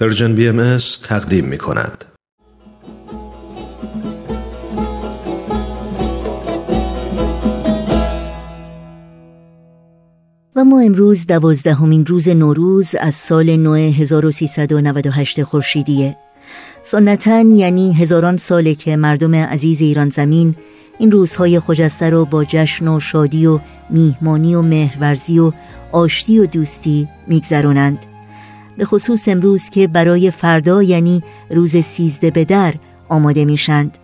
پرژن BMS تقدیم می‌کند. و ما امروز 12مین روز نوروز از سال نو 1398 خورشیدیه. سنتاً یعنی هزاران ساله که مردم عزیز ایران زمین این روزهای خجسته رو با جشن و شادی و میهمانی و مهرورزی و آشتی و دوستی میگذرونند. به خصوص امروز که برای فردا یعنی روز 13 بدر آماده میشند.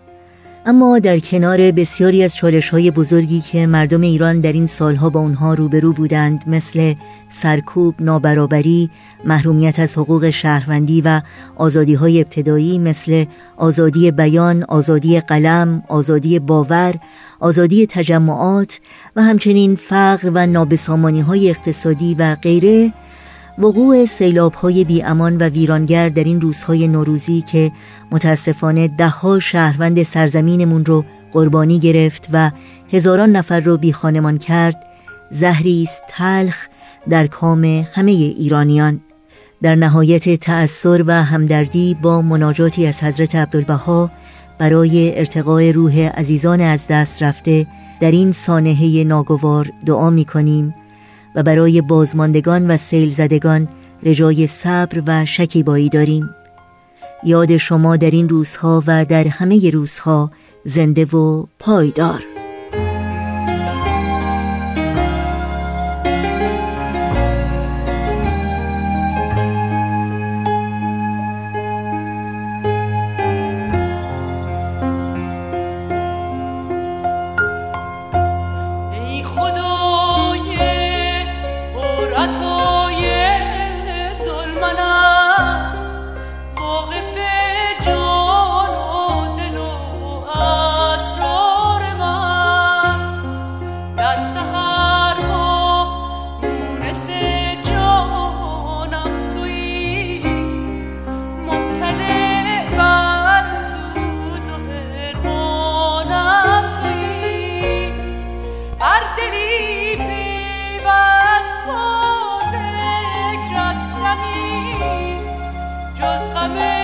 اما در کنار بسیاری از چالش‌های بزرگی که مردم ایران در این سالها با اونها روبرو بودند، مثل سرکوب، نابرابری، محرومیت از حقوق شهروندی و آزادی‌های ابتدایی مثل آزادی بیان، آزادی قلم، آزادی باور، آزادی تجمعات و همچنین فقر و نابسامانی‌های اقتصادی و غیره، وقوع سیلاب‌های بی‌امان و ویرانگر در این روزهای نوروزی که متاسفانه ده‌ها شهروند سرزمینمون رو قربانی گرفت و هزاران نفر رو بی خانمان کرد، زهری است تلخ در کام همه ایرانیان. در نهایت تأثر و همدردی با مناجاتی از حضرت عبدالبها برای ارتقاء روح عزیزان از دست رفته در این سانحه ناگوار دعا می‌کنیم و برای بازماندگان و سیل زدگان رجای صبر و شکیبایی داریم. یاد شما در این روزها و در همه روزها زنده و پایدار. Amen.